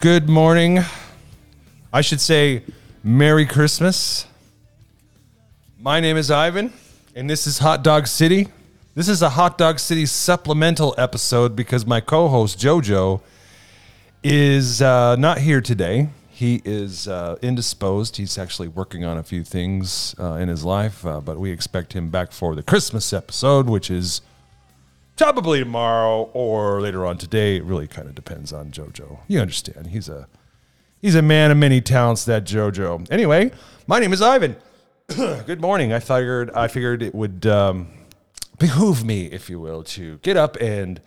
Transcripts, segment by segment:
Good morning. I should say Merry Christmas. My name is Ivin, and this is Hot Dog City. This is a Hot Dog City supplemental episode because my co-host Jojo is not here today. He is indisposed. He's actually working on a few things in his life, but we expect him back for the Christmas episode, which is probably tomorrow or later on today. It really kind of depends on Jojo. You understand. He's a man of many talents, that Jojo. Anyway, my name is Ivin. Good morning. I figured it would behoove me, if you will, to get up and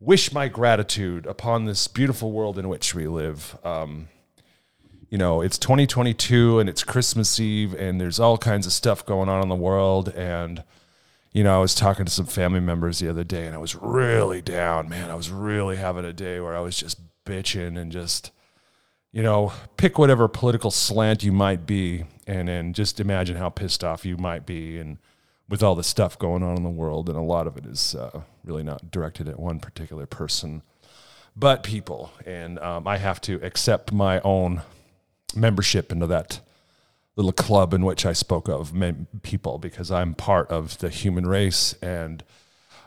wish my gratitude upon this beautiful world in which we live. You know, it's 2022 and it's Christmas Eve and there's all kinds of stuff going on in the world. And, you know, I was talking to some family members the other day and I was really down, man. I was really having a day where I was just bitching and just, you know, pick whatever political slant you might be and then just imagine how pissed off you might be and with all the stuff going on in the world. And a lot of it is really not directed at one particular person, but people. And I have to accept my own membership into that little club in which I spoke of people, because I'm part of the human race, and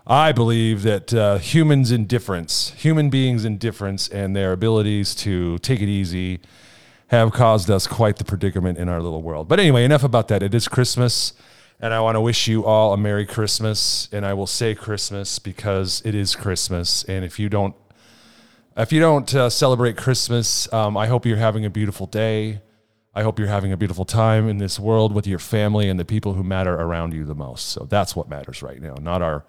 I believe that human beings' indifference and their abilities to take it easy have caused us quite the predicament in our little world. But anyway, enough about that. It is Christmas, and I want to wish you all a Merry Christmas, and I will say Christmas because it is Christmas, and if you don't celebrate Christmas, I hope you're having a beautiful day. I hope you're having a beautiful time in this world with your family and the people who matter around you the most. So that's what matters right now, not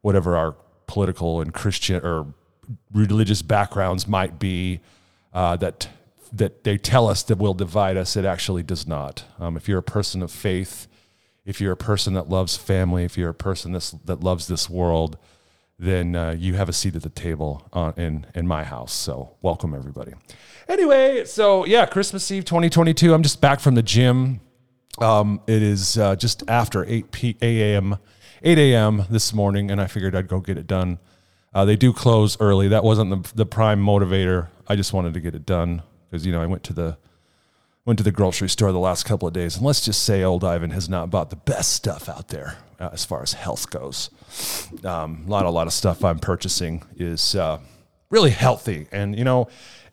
whatever our political and Christian or religious backgrounds might be that they tell us that will divide us. It actually does not. If you're a person of faith, if you're a person that loves family, if you're a person that loves this world, then you have a seat at the table in my house. So welcome, everybody. Anyway, so yeah, Christmas Eve 2022. I'm just back from the gym. It is just after 8 a.m. this morning, and I figured I'd go get it done. They do close early. That wasn't the prime motivator. I just wanted to get it done because, you know, I went to the grocery store the last couple of days, and let's just say old Ivin has not bought the best stuff out there as far as health goes. A lot of stuff I'm purchasing is really healthy, and, you know,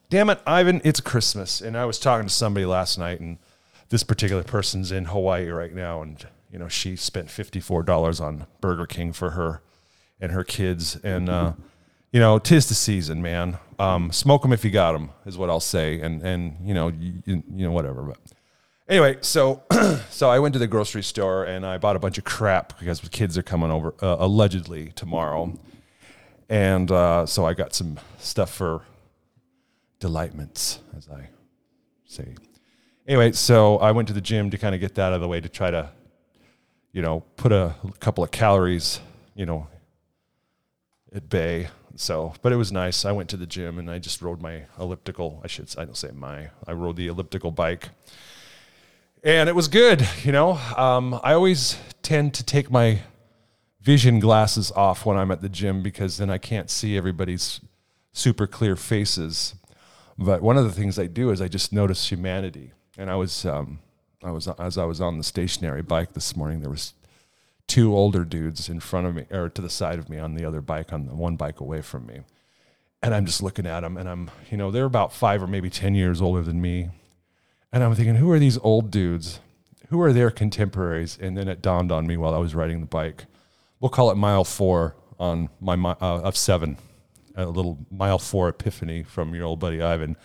damn it, Ivin, it's Christmas, and I was talking to somebody last night, and this particular person's in Hawaii right now, and, you know, she spent $54 on Burger King for her and her kids, and, you know, 'tis the season, man. Smoke them if you got them, is what I'll say, and you know, whatever. But anyway, so I went to the grocery store and I bought a bunch of crap because the kids are coming over allegedly tomorrow, and so I got some stuff for delightments, as I say. Anyway, so I went to the gym to kind of get that out of the way to try to, you know, put a couple of calories, you know, at bay. So, but it was nice. I went to the gym and I just rode my elliptical. I rode the elliptical bike, and it was good. You know, I always tend to take my vision glasses off when I'm at the gym because then I can't see everybody's super clear faces. But one of the things I do is I just notice humanity. And I was on the stationary bike this morning, there was two older dudes in front of me, or to the side of me on the other bike, on the one bike away from me. And I'm just looking at them, and I'm, you know, they're about 5 or maybe 10 years older than me. And I'm thinking, who are these old dudes? Who are their contemporaries? And then it dawned on me while I was riding the bike, we'll call it mile 4 on my of 7, a little mile 4 epiphany from your old buddy Ivin.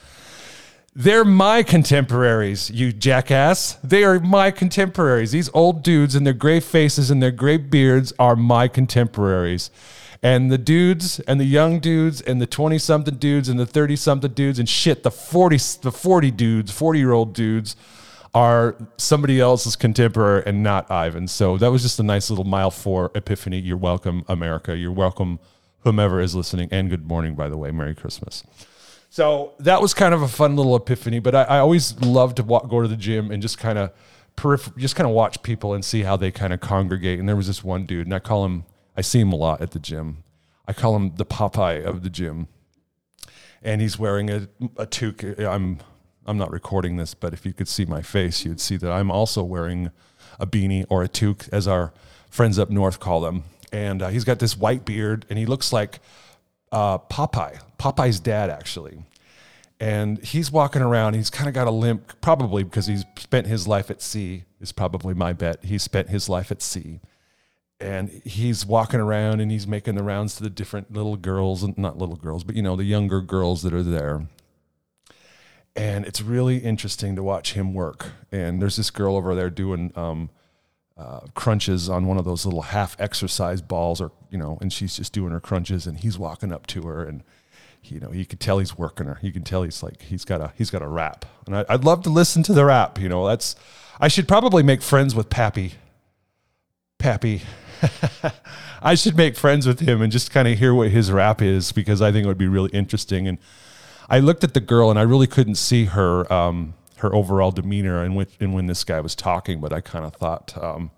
They're my contemporaries, you jackass. They are my contemporaries. These old dudes and their gray faces and their gray beards are my contemporaries. And the dudes and the young dudes and the 20-something dudes and the 30-something dudes and shit, the 40-year-old dudes are somebody else's contemporary and not Ivin. So that was just a nice little mile 4 epiphany. You're welcome, America. You're welcome, whomever is listening. And good morning, by the way. Merry Christmas. So that was kind of a fun little epiphany, but I always love to go to the gym and just kind of watch people and see how they kind of congregate. And there was this one dude, and I see him a lot at the gym. I call him the Popeye of the gym. and he's wearing a toque. I'm not recording this, but if you could see my face, you'd see that I'm also wearing a beanie or a toque, as our friends up north call them. And he's got this white beard, and he looks like Popeye's dad, actually. And he's walking around. He's kind of got a limp, probably because he's spent his life at sea, is probably my bet. He spent his life at sea. And he's walking around, and he's making the rounds to the different little girls, and not little girls, but, you know, the younger girls that are there. And it's really interesting to watch him work. And there's this girl over there doing crunches on one of those little half exercise balls, or, you know, and she's just doing her crunches, and he's walking up to her, and, you know, you could tell he's working her. You can tell he's like, he's got a rap. And I'd love to listen to the rap, you know. That's, I should probably make friends with Pappy. I should make friends with him and just kind of hear what his rap is, because I think it would be really interesting. And I looked at the girl, and I really couldn't see her overall demeanor and when this guy was talking, but I kind of thought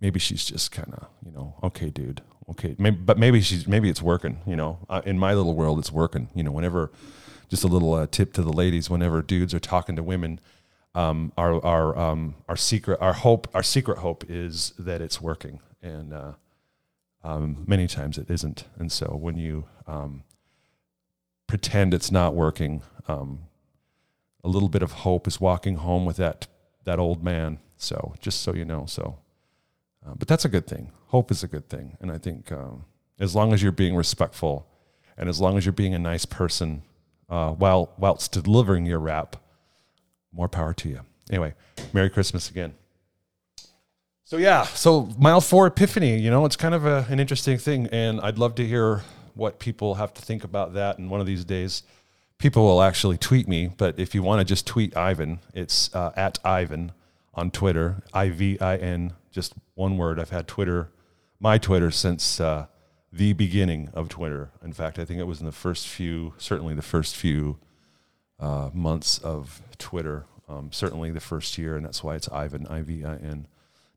maybe she's just kind of, you know, okay, dude, okay. Maybe it's working, you know. In my little world, it's working. You know, whenever, just a little tip to the ladies, whenever dudes are talking to women, our secret hope is that it's working, and many times it isn't. And so when you pretend it's not working, a little bit of hope is walking home with that old man. So just so you know, but that's a good thing. Hope is a good thing. And I think as long as you're being respectful, and as long as you're being a nice person whilst delivering your rap, more power to you. Anyway, Merry Christmas again. So yeah, mile 4 epiphany, you know, it's kind of an interesting thing, and I'd love to hear what people have to think about that. And one of these days, people will actually tweet me. But if you want to just tweet Ivin, it's at Ivin on Twitter, IVIN, just one word. I've had my Twitter since the beginning of Twitter. In fact, I think it was in the first few months of Twitter, certainly the first year. And that's why it's Ivin, IVIN,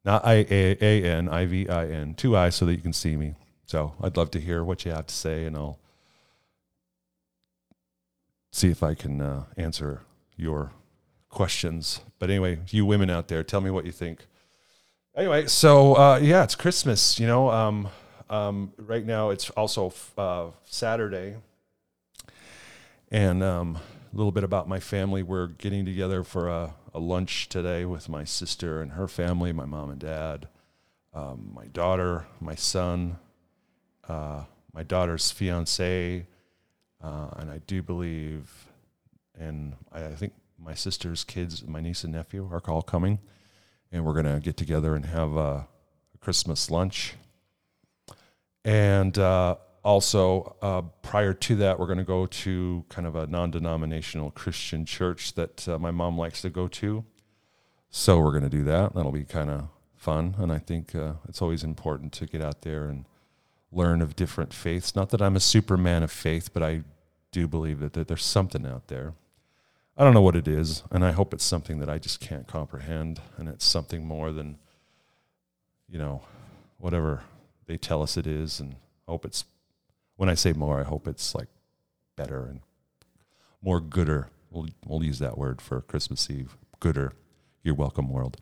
not IAAN, IVIN, 2 I, so that you can see me. So I'd love to hear what you have to say, and I'll see if I can answer your questions. But anyway, you women out there, tell me what you think. Anyway, so yeah, it's Christmas, you know. Right now it's also Saturday. And a little bit about my family. We're getting together for a lunch today with my sister and her family, my mom and dad, my daughter, my son, my daughter's fiance, and I do believe, and I think my sister's kids, my niece and nephew are all coming, and we're going to get together and have a Christmas lunch. And also, prior to that, we're going to go to kind of a non-denominational Christian church that my mom likes to go to, so we're going to do that. That'll be kind of fun, and I think it's always important to get out there and learn of different faiths. Not that I'm a superman of faith, but I do believe that there's something out there. I don't know what it is, and I hope it's something that I just can't comprehend, and it's something more than, you know, whatever they tell us it is. And I hope it's, when I say more, I hope it's like better and more gooder. We'll use that word for Christmas Eve, gooder. You're welcome, world.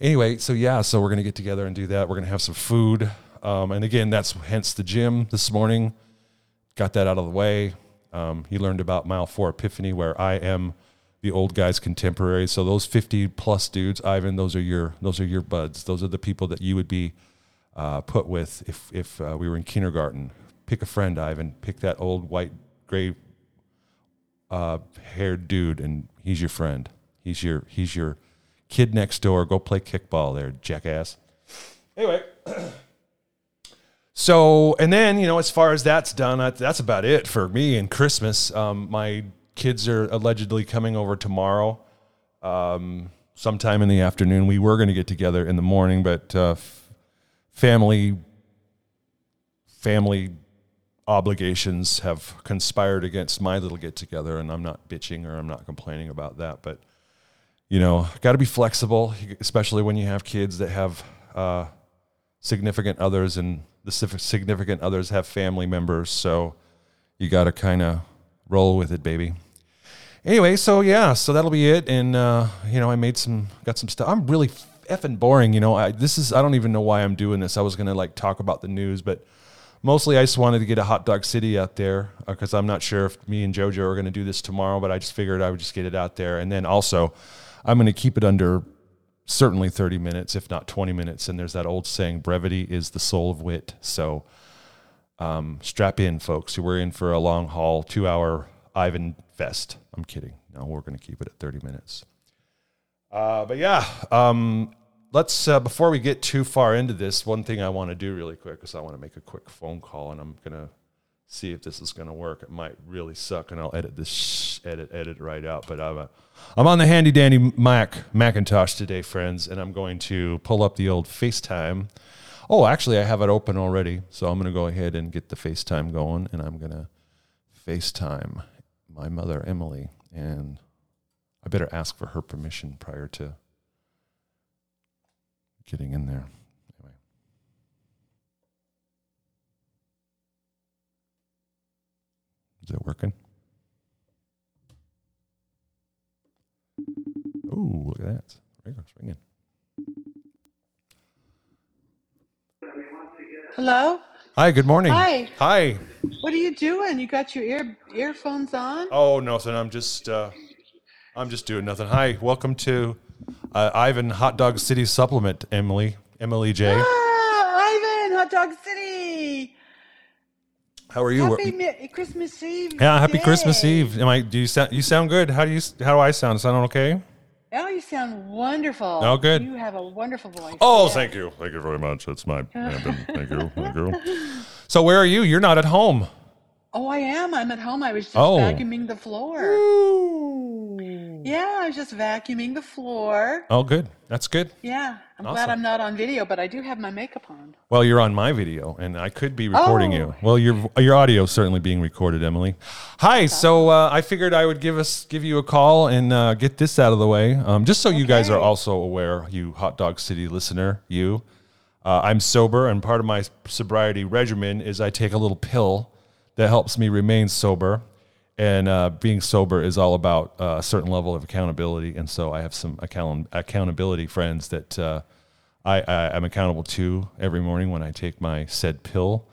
Anyway, so yeah, so we're going to get together and do that. We're going to have some food. And again, that's hence the gym this morning. Got that out of the way. He learned about mile 4 epiphany, where I am the old guy's contemporary. So those 50 plus dudes, Ivin, those are your buds. Those are the people that you would be put with if we were in kindergarten. Pick a friend, Ivin. Pick that old white gray haired dude, and he's your friend. He's your kid next door. Go play kickball there, jackass. Anyway. So, and then, you know, as far as that's done, that's about it for me and Christmas. My kids are allegedly coming over tomorrow, sometime in the afternoon. We were going to get together in the morning, but family obligations have conspired against my little get-together, and I'm not bitching or I'm not complaining about that. But, you know, got to be flexible, especially when you have kids that have significant others, and the significant others have family members, so you got to kind of roll with it, baby. Anyway, so that'll be it. And, I got some stuff. I'm really effing boring. I don't even know why I'm doing this. I was going to talk about the news, but mostly I just wanted to get a Hot Dog City out there because I'm not sure if me and Jojo are going to do this tomorrow, but I just figured I would just get it out there. And then also I'm going to keep it under certainly 30 minutes, if not 20 minutes. And there's that old saying, brevity is the soul of wit. So, strap in, folks. We're in for a long haul, 2-hour Ivin fest. I'm kidding. No, we're going to keep it at 30 minutes. Let's before we get too far into this, one thing I want to do really quick is I want to make a quick phone call, and I'm going to see if this is going to work. It might really suck, and I'll edit this edit right out. But I'm on the handy dandy Macintosh today, friends, and I'm going to pull up the old FaceTime. Oh, actually, I have it open already, so I'm going to go ahead and get the FaceTime going, and I'm going to FaceTime my mother, Emily, and I better ask for her permission prior to getting in there. Anyway. Is it working? Oh, look at that. It's ringing. Hello? Hi, good morning. Hi. What are you doing? You got your earphones on? Oh, nothing. I'm just doing nothing. Hi, welcome to Ivin Hot Dog City Supplement, Emily J. Ah, Ivin Hot Dog City. How are you? Happy Christmas Eve. Yeah, happy Christmas Eve. Do you sound good? How do I sound? Sound okay? Oh, you sound wonderful. Oh, good. You have a wonderful voice. Oh, today. Thank you. Thank you very much. That's my Ivin. Thank you. So where are you? You're not at home. Oh, I am. I'm at home. I was just vacuuming the floor. Ooh. Yeah, I was just vacuuming the floor. Oh, good. That's good. Yeah. I'm awesome. Glad I'm not on video, but I do have my makeup on. Well, you're on my video, and I could be recording you. Well, your audio is certainly being recorded, Emily. Hi. Okay. So I figured I would give you a call and get this out of the way, just so you guys are also aware, you Hot Dog City listener, you. I'm sober, and part of my sobriety regimen is I take a little pill that helps me remain sober, and being sober is all about a certain level of accountability. And so I have some accountability friends that I am accountable to every morning when I take my said pill.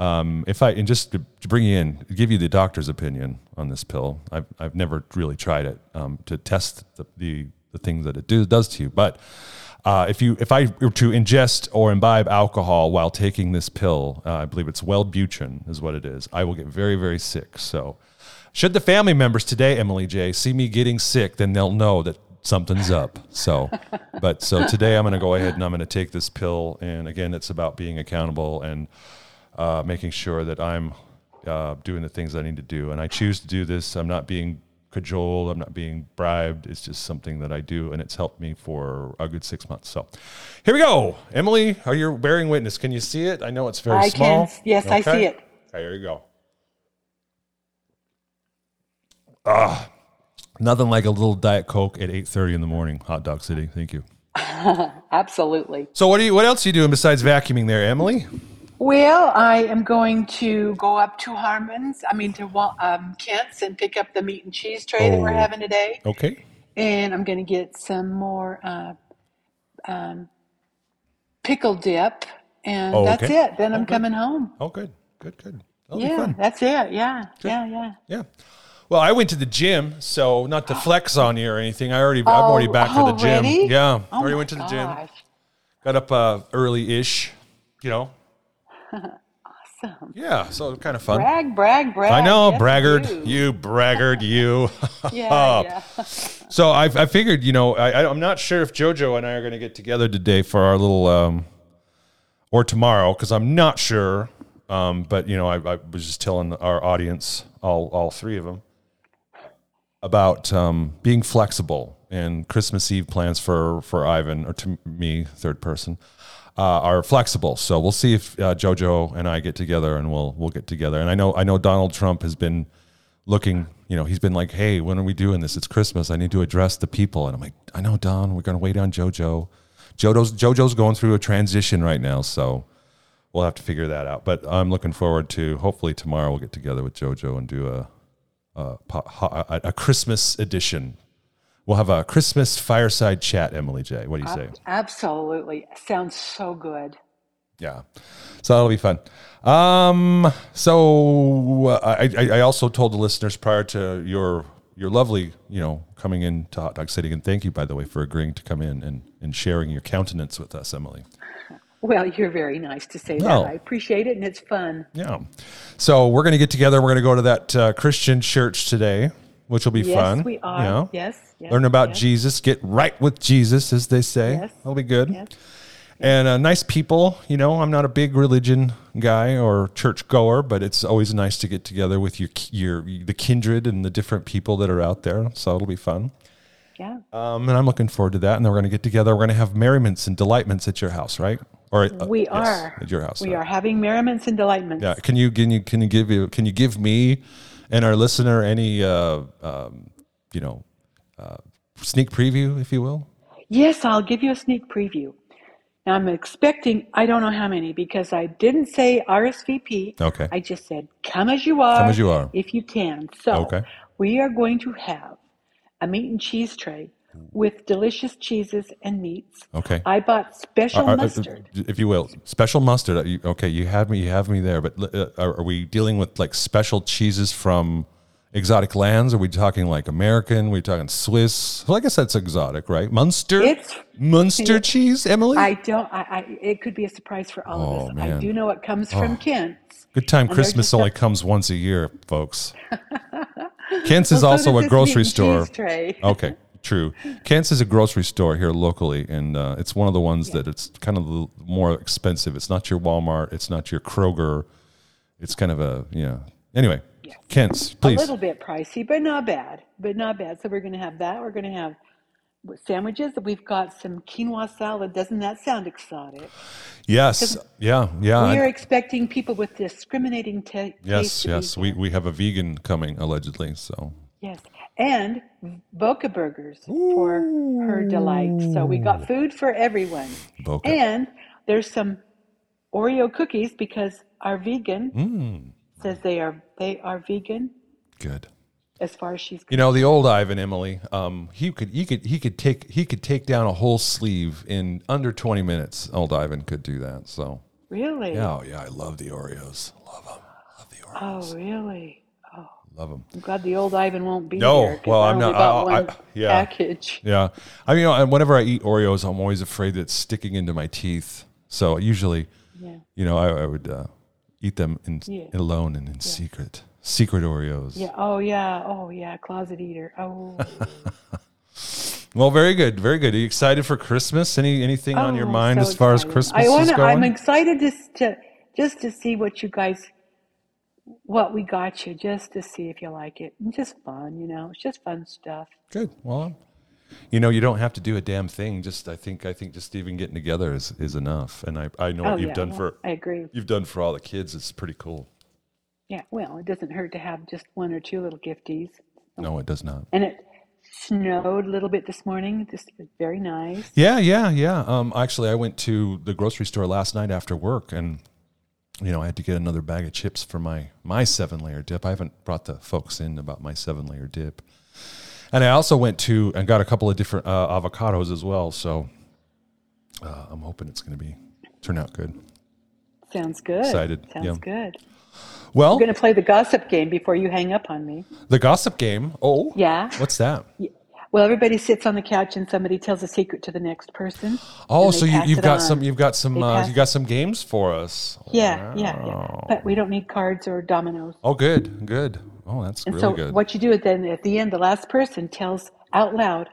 Just to bring you in, give you the doctor's opinion on this pill. I've never really tried it to test the things that it does to you, but. If I were to ingest or imbibe alcohol while taking this pill, I believe it's Wellbutrin is what it is, I will get very, very sick. So should the family members today, Emily J, see me getting sick, then they'll know that something's up. So today I'm going to go ahead and I'm going to take this pill. And again, it's about being accountable and making sure that I'm doing the things I need to do. And I choose to do this. I'm not being cajoled. I'm not being bribed. It's just something that I do, and it's helped me for a good 6 months. So here we go. Emily, are you bearing witness? Can you see it? I know it's very small. Can. Yes, okay. I see it. Okay, here you go. Nothing like a little Diet Coke at 8:30 in the morning, Hot Dog City. Thank you. Absolutely. So what else are you doing besides vacuuming there, Emily? Well, I am going to go up to Harmon's, Kent's, and pick up the meat and cheese tray that we're having today. Okay. And I'm going to get some more pickle dip, and that's it. Then I'm coming home. Oh, good. That'll be fun. That's it. Yeah, good. Yeah. Well, I went to the gym, so not to flex on you or anything. I'm already back to the gym. Really? Yeah, already went to the gym. Got up early-ish, Awesome. Yeah, so kind of fun. Brag. I know, yes, braggart. You braggart, you. yeah. So I figured, I'm not sure if Jojo and I are going to get together today for our little, or tomorrow, because I'm not sure. But, I was just telling our audience, all three of them, about being flexible and Christmas Eve plans for Ivin, or to me, third person. Are flexible, so we'll see if Jojo and I get together, and we'll get together. And I know Donald Trump has been looking, he's been like, "Hey, when are we doing this? It's Christmas. I need to address the people." And I'm like, "I know, Don. We're gonna wait on Jojo. Jojo's going through a transition right now, so we'll have to figure that out." But I'm looking forward to hopefully tomorrow we'll get together with Jojo and do a a Christmas edition. We'll have a Christmas fireside chat, Emily J. What do you say? Absolutely. Sounds so good. Yeah. So that'll be fun. So I also told the listeners prior to your lovely, coming into Hot Dog City, and thank you, by the way, for agreeing to come in and sharing your countenance with us, Emily. Well, you're very nice to say that. I appreciate it, and it's fun. Yeah. So we're going to get together. We're going to go to that Christian church today, which will be fun. Yes, we are. Yes. Learn about Jesus. Get right with Jesus, as they say. Yes. That'll be good. Yes. And nice people. I'm not a big religion guy or church goer, but it's always nice to get together with the kindred and the different people that are out there. So it'll be fun. Yeah. And I'm looking forward to that. And then we're going to get together. We're going to have merriments and delightments at your house, right? Or we are at your house. We are having merriments and delightments. Yeah. Can you give me and our listener any sneak preview, if you will? Yes, I'll give you a sneak preview. I'm expecting, I don't know how many, because I didn't say RSVP. Okay. I just said, come as you are. Come as you are. If you can. So we are going to have a meat and cheese tray with delicious cheeses and meats. Okay. I bought special mustard. If you will, special mustard. Okay, you have me there. But are we dealing with like special cheeses from exotic lands? Are we talking like American? Are we talking Swiss? Well, I guess that's exotic, right? Munster? It's cheese, Emily? It could be a surprise for all of us. Man. I do know it comes from Kent's. Good time. And Christmas only comes once a year, folks. Kent's is also a grocery store. Okay, true. Kent's is a grocery store here locally, and it's one of the ones that it's kind of more expensive. It's not your Walmart. It's not your Kroger. It's kind of anyway. Yes. Kent's, please. A little bit pricey, but not bad. So we're going to have that. We're going to have sandwiches. We've got some quinoa salad. Doesn't that sound exotic? Yes. Yeah. We are expecting people with discriminating taste. Yes. We have a vegan coming, allegedly. So. Yes. And Boca burgers for her delight. So we got food for everyone. Boca. And there's some Oreo cookies because our vegan... says they are vegan. Good. As far as she's concerned. The old Ivan, Emily, he could take down a whole sleeve in under 20 minutes. Old Ivan could do that. So really? Yeah, I love the Oreos. Love them. Love the Oreos. Oh, really? Oh. Love them. I'm glad the old Ivan won't be here. No, well, I'm not. I package. Yeah. I mean, whenever I eat Oreos, I'm always afraid that it's sticking into my teeth. So usually, I would. Eat them alone and in secret. Secret Oreos. Yeah. Oh, yeah. Closet eater. Oh. Well, very good. Very good. Are you excited for Christmas? Anything on your mind as far as Christmas is going? I'm excited just to see what you guys, what we got you, just to see if you like it. And just fun, It's just fun stuff. Good. Well, you don't have to do a damn thing. Just I think just even getting together is enough. And I know what you've done for. I agree. You've done for all the kids. It's pretty cool. Yeah, well, it doesn't hurt to have just one or two little gifties. No, it does not. And it snowed a little bit this morning. This was very nice. Yeah. Actually, I went to the grocery store last night after work, and I had to get another bag of chips for my 7-layer dip. I haven't brought the folks in about my 7-layer dip. And I also went to and got a couple of different avocados as well. So I'm hoping it's going to turn out good. Sounds good. Excited. Sounds good. Well, I'm going to play the gossip game before you hang up on me. The gossip game? Oh. Yeah. What's that? Yeah. Well, everybody sits on the couch and somebody tells a secret to the next person. Oh, so you've got some games for us. Yeah, wow. Yeah. But we don't need cards or dominoes. Oh, good. Oh, that's really good. And so what you do then at the end, the last person tells out loud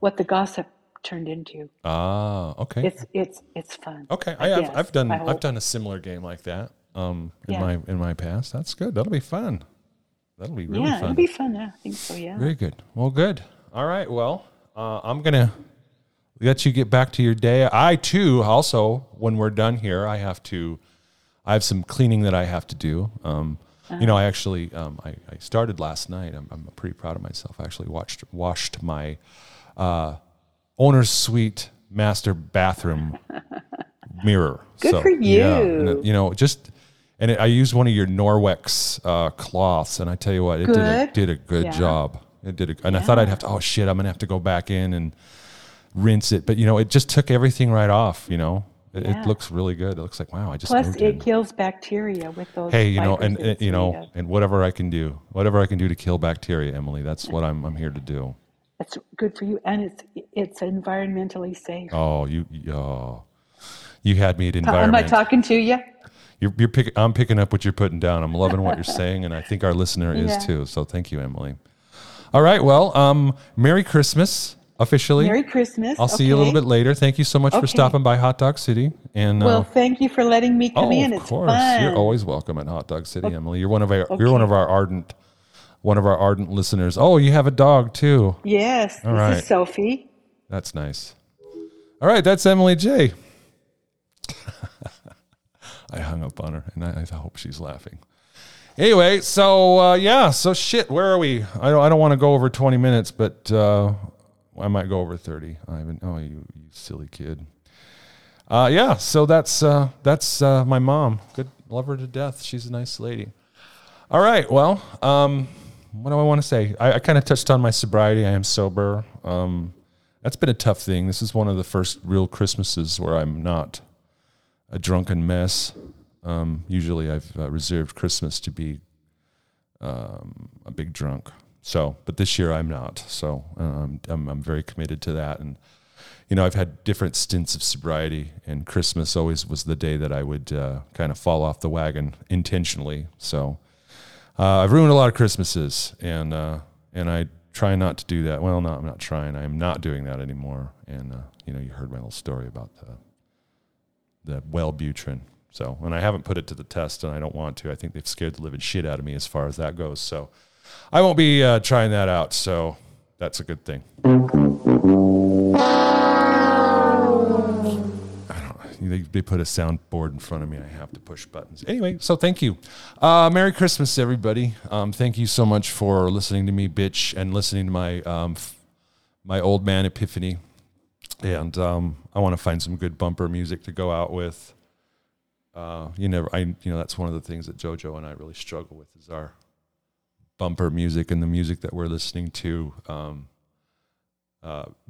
what the gossip turned into. Ah, okay. It's fun. Okay, I've done a similar game like that in my past. That's good. That'll be fun. That'll be really fun. Yeah, it'll be fun. I think so. Yeah. Very good. Well, good. All right. Well, I'm gonna let you get back to your day. I too also, when we're done here, I have some cleaning that I have to do. I actually, I started last night. I'm pretty proud of myself. I actually washed my owner's suite master bathroom mirror. Good for you. Yeah, and, And I used one of your Norwex cloths, and I tell you what, it did a good job. It did, I thought I'd have to. Oh shit, I'm gonna have to go back in and rinse it. But you know, it just took everything right off. You know, it looks really good. It looks like wow. I just plus it kills bacteria with those. Hey, you know, and you know, and whatever I can do to kill bacteria, Emily, that's what I'm here to do. That's good for you, and it's environmentally safe. Oh, you had me at environment. Am I talking to you? I'm picking up what you're putting down. I'm loving what you're saying, and I think our listener is too. So thank you, Emily. All right. Well, Merry Christmas officially. Merry Christmas. I'll see you a little bit later. Thank you so much for stopping by Hot Dog City. And thank you for letting me come in. It's fun. Of course. You're always welcome at Hot Dog City, Emily. You're one of our ardent listeners. Oh, you have a dog too. Yes. All right. This is Sophie. That's nice. All right. That's Emily J. I hung up on her, and I hope she's laughing. Anyway, so, so shit, where are we? I don't want to go over 20 minutes, but I might go over 30. Ivan, you silly kid. So that's my mom. Good, love her to death. She's a nice lady. All right, well, what do I want to say? I kind of touched on my sobriety. I am sober. That's been a tough thing. This is one of the first real Christmases where I'm not a drunken mess. Usually I've reserved Christmas to be a big drunk. So, but this year I'm not. So I'm very committed to that. And, you know, I've had different stints of sobriety, and Christmas always was the day that I would kind of fall off the wagon intentionally. So I've ruined a lot of Christmases, and I try not to do that. Well, no, I'm not trying. I'm not doing that anymore. And, you know, you heard my little story about the Wellbutrin. So, and I haven't put it to the test, and I don't want to. I think they've scared the living shit out of me as far as that goes. So I won't be trying that out. So that's a good thing. They put a soundboard in front of me, and I have to push buttons. Anyway, so thank you. Merry Christmas, everybody. Thank you so much for listening to me, bitch, and listening to my my old man epiphany. And I want to find some good bumper music to go out with. That's one of the things that Jojo and I really struggle with is our bumper music and the music that we're listening to,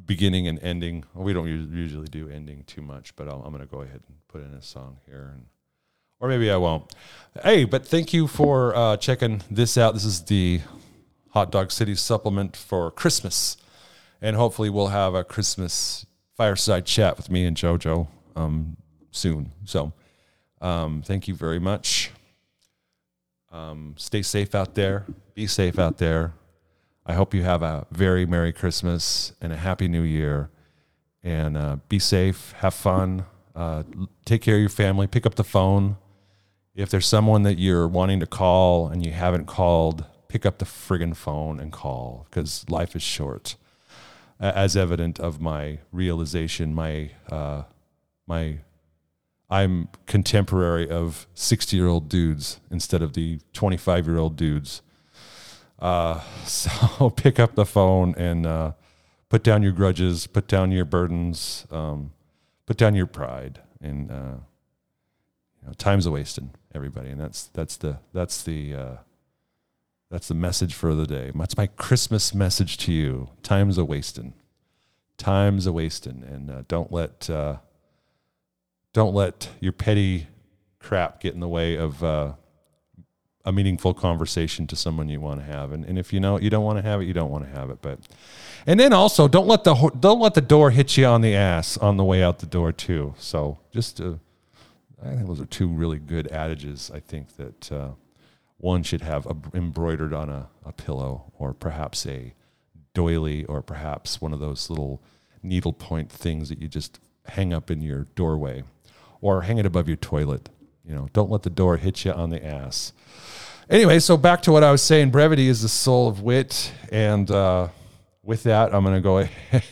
beginning and ending. Well, we don't usually do ending too much, but I'm going to go ahead and put in a song here, or maybe I won't. Hey, but thank you for checking this out. This is the Hot Dog City supplement for Christmas, and hopefully we'll have a Christmas fireside chat with me and Jojo soon. So. Thank you very much. Stay safe out there. Be safe out there. I hope you have a very Merry Christmas and a Happy New Year. And be safe. Have fun. Take care of your family. Pick up the phone. If there's someone that you're wanting to call and you haven't called, pick up the friggin' phone and call, because life is short. As evident of my realization, my I'm contemporary of 60-year-old dudes instead of the 25-year-old dudes. So pick up the phone and put down your grudges, put down your burdens, put down your pride. And time's a wasting, everybody. And that's the message for the day. That's my Christmas message to you. Time's a wasting. Time's a wasting, and Don't let your petty crap get in the way of a meaningful conversation to someone you want to have. And if you know you don't want to have it, you don't want to have it. But and then also don't let the door hit you on the ass on the way out the door too. So I think those are two really good adages. I think that one should have embroidered on a pillow, or perhaps a doily, or perhaps one of those little needlepoint things that you just hang up in your doorway. Or hang it above your toilet. You know, don't let the door hit you on the ass. Anyway, so back to what I was saying. Brevity is the soul of wit. And with that, I'm going to go ahead.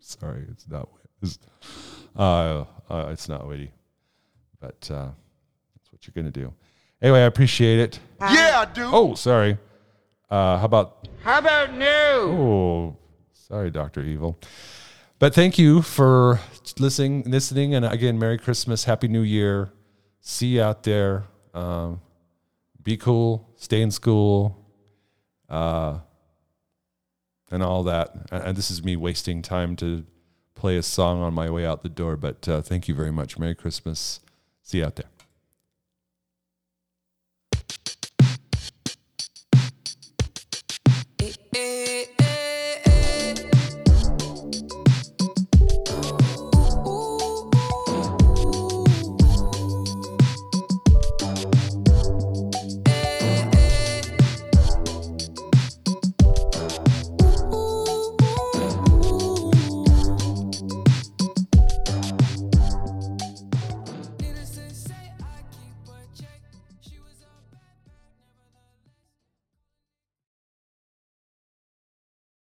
Sorry, it's not witty. But that's what you're going to do. Anyway, I appreciate it. Yeah, dude. Oh, sorry. How about new? Oh, sorry, Dr. Evil. But thank you for listening. And again, Merry Christmas, Happy New Year. see you out there. Be cool, stay in school, and all that. And this is me wasting time to play a song on my way out the door, but thank you very much. Merry Christmas. See you out there.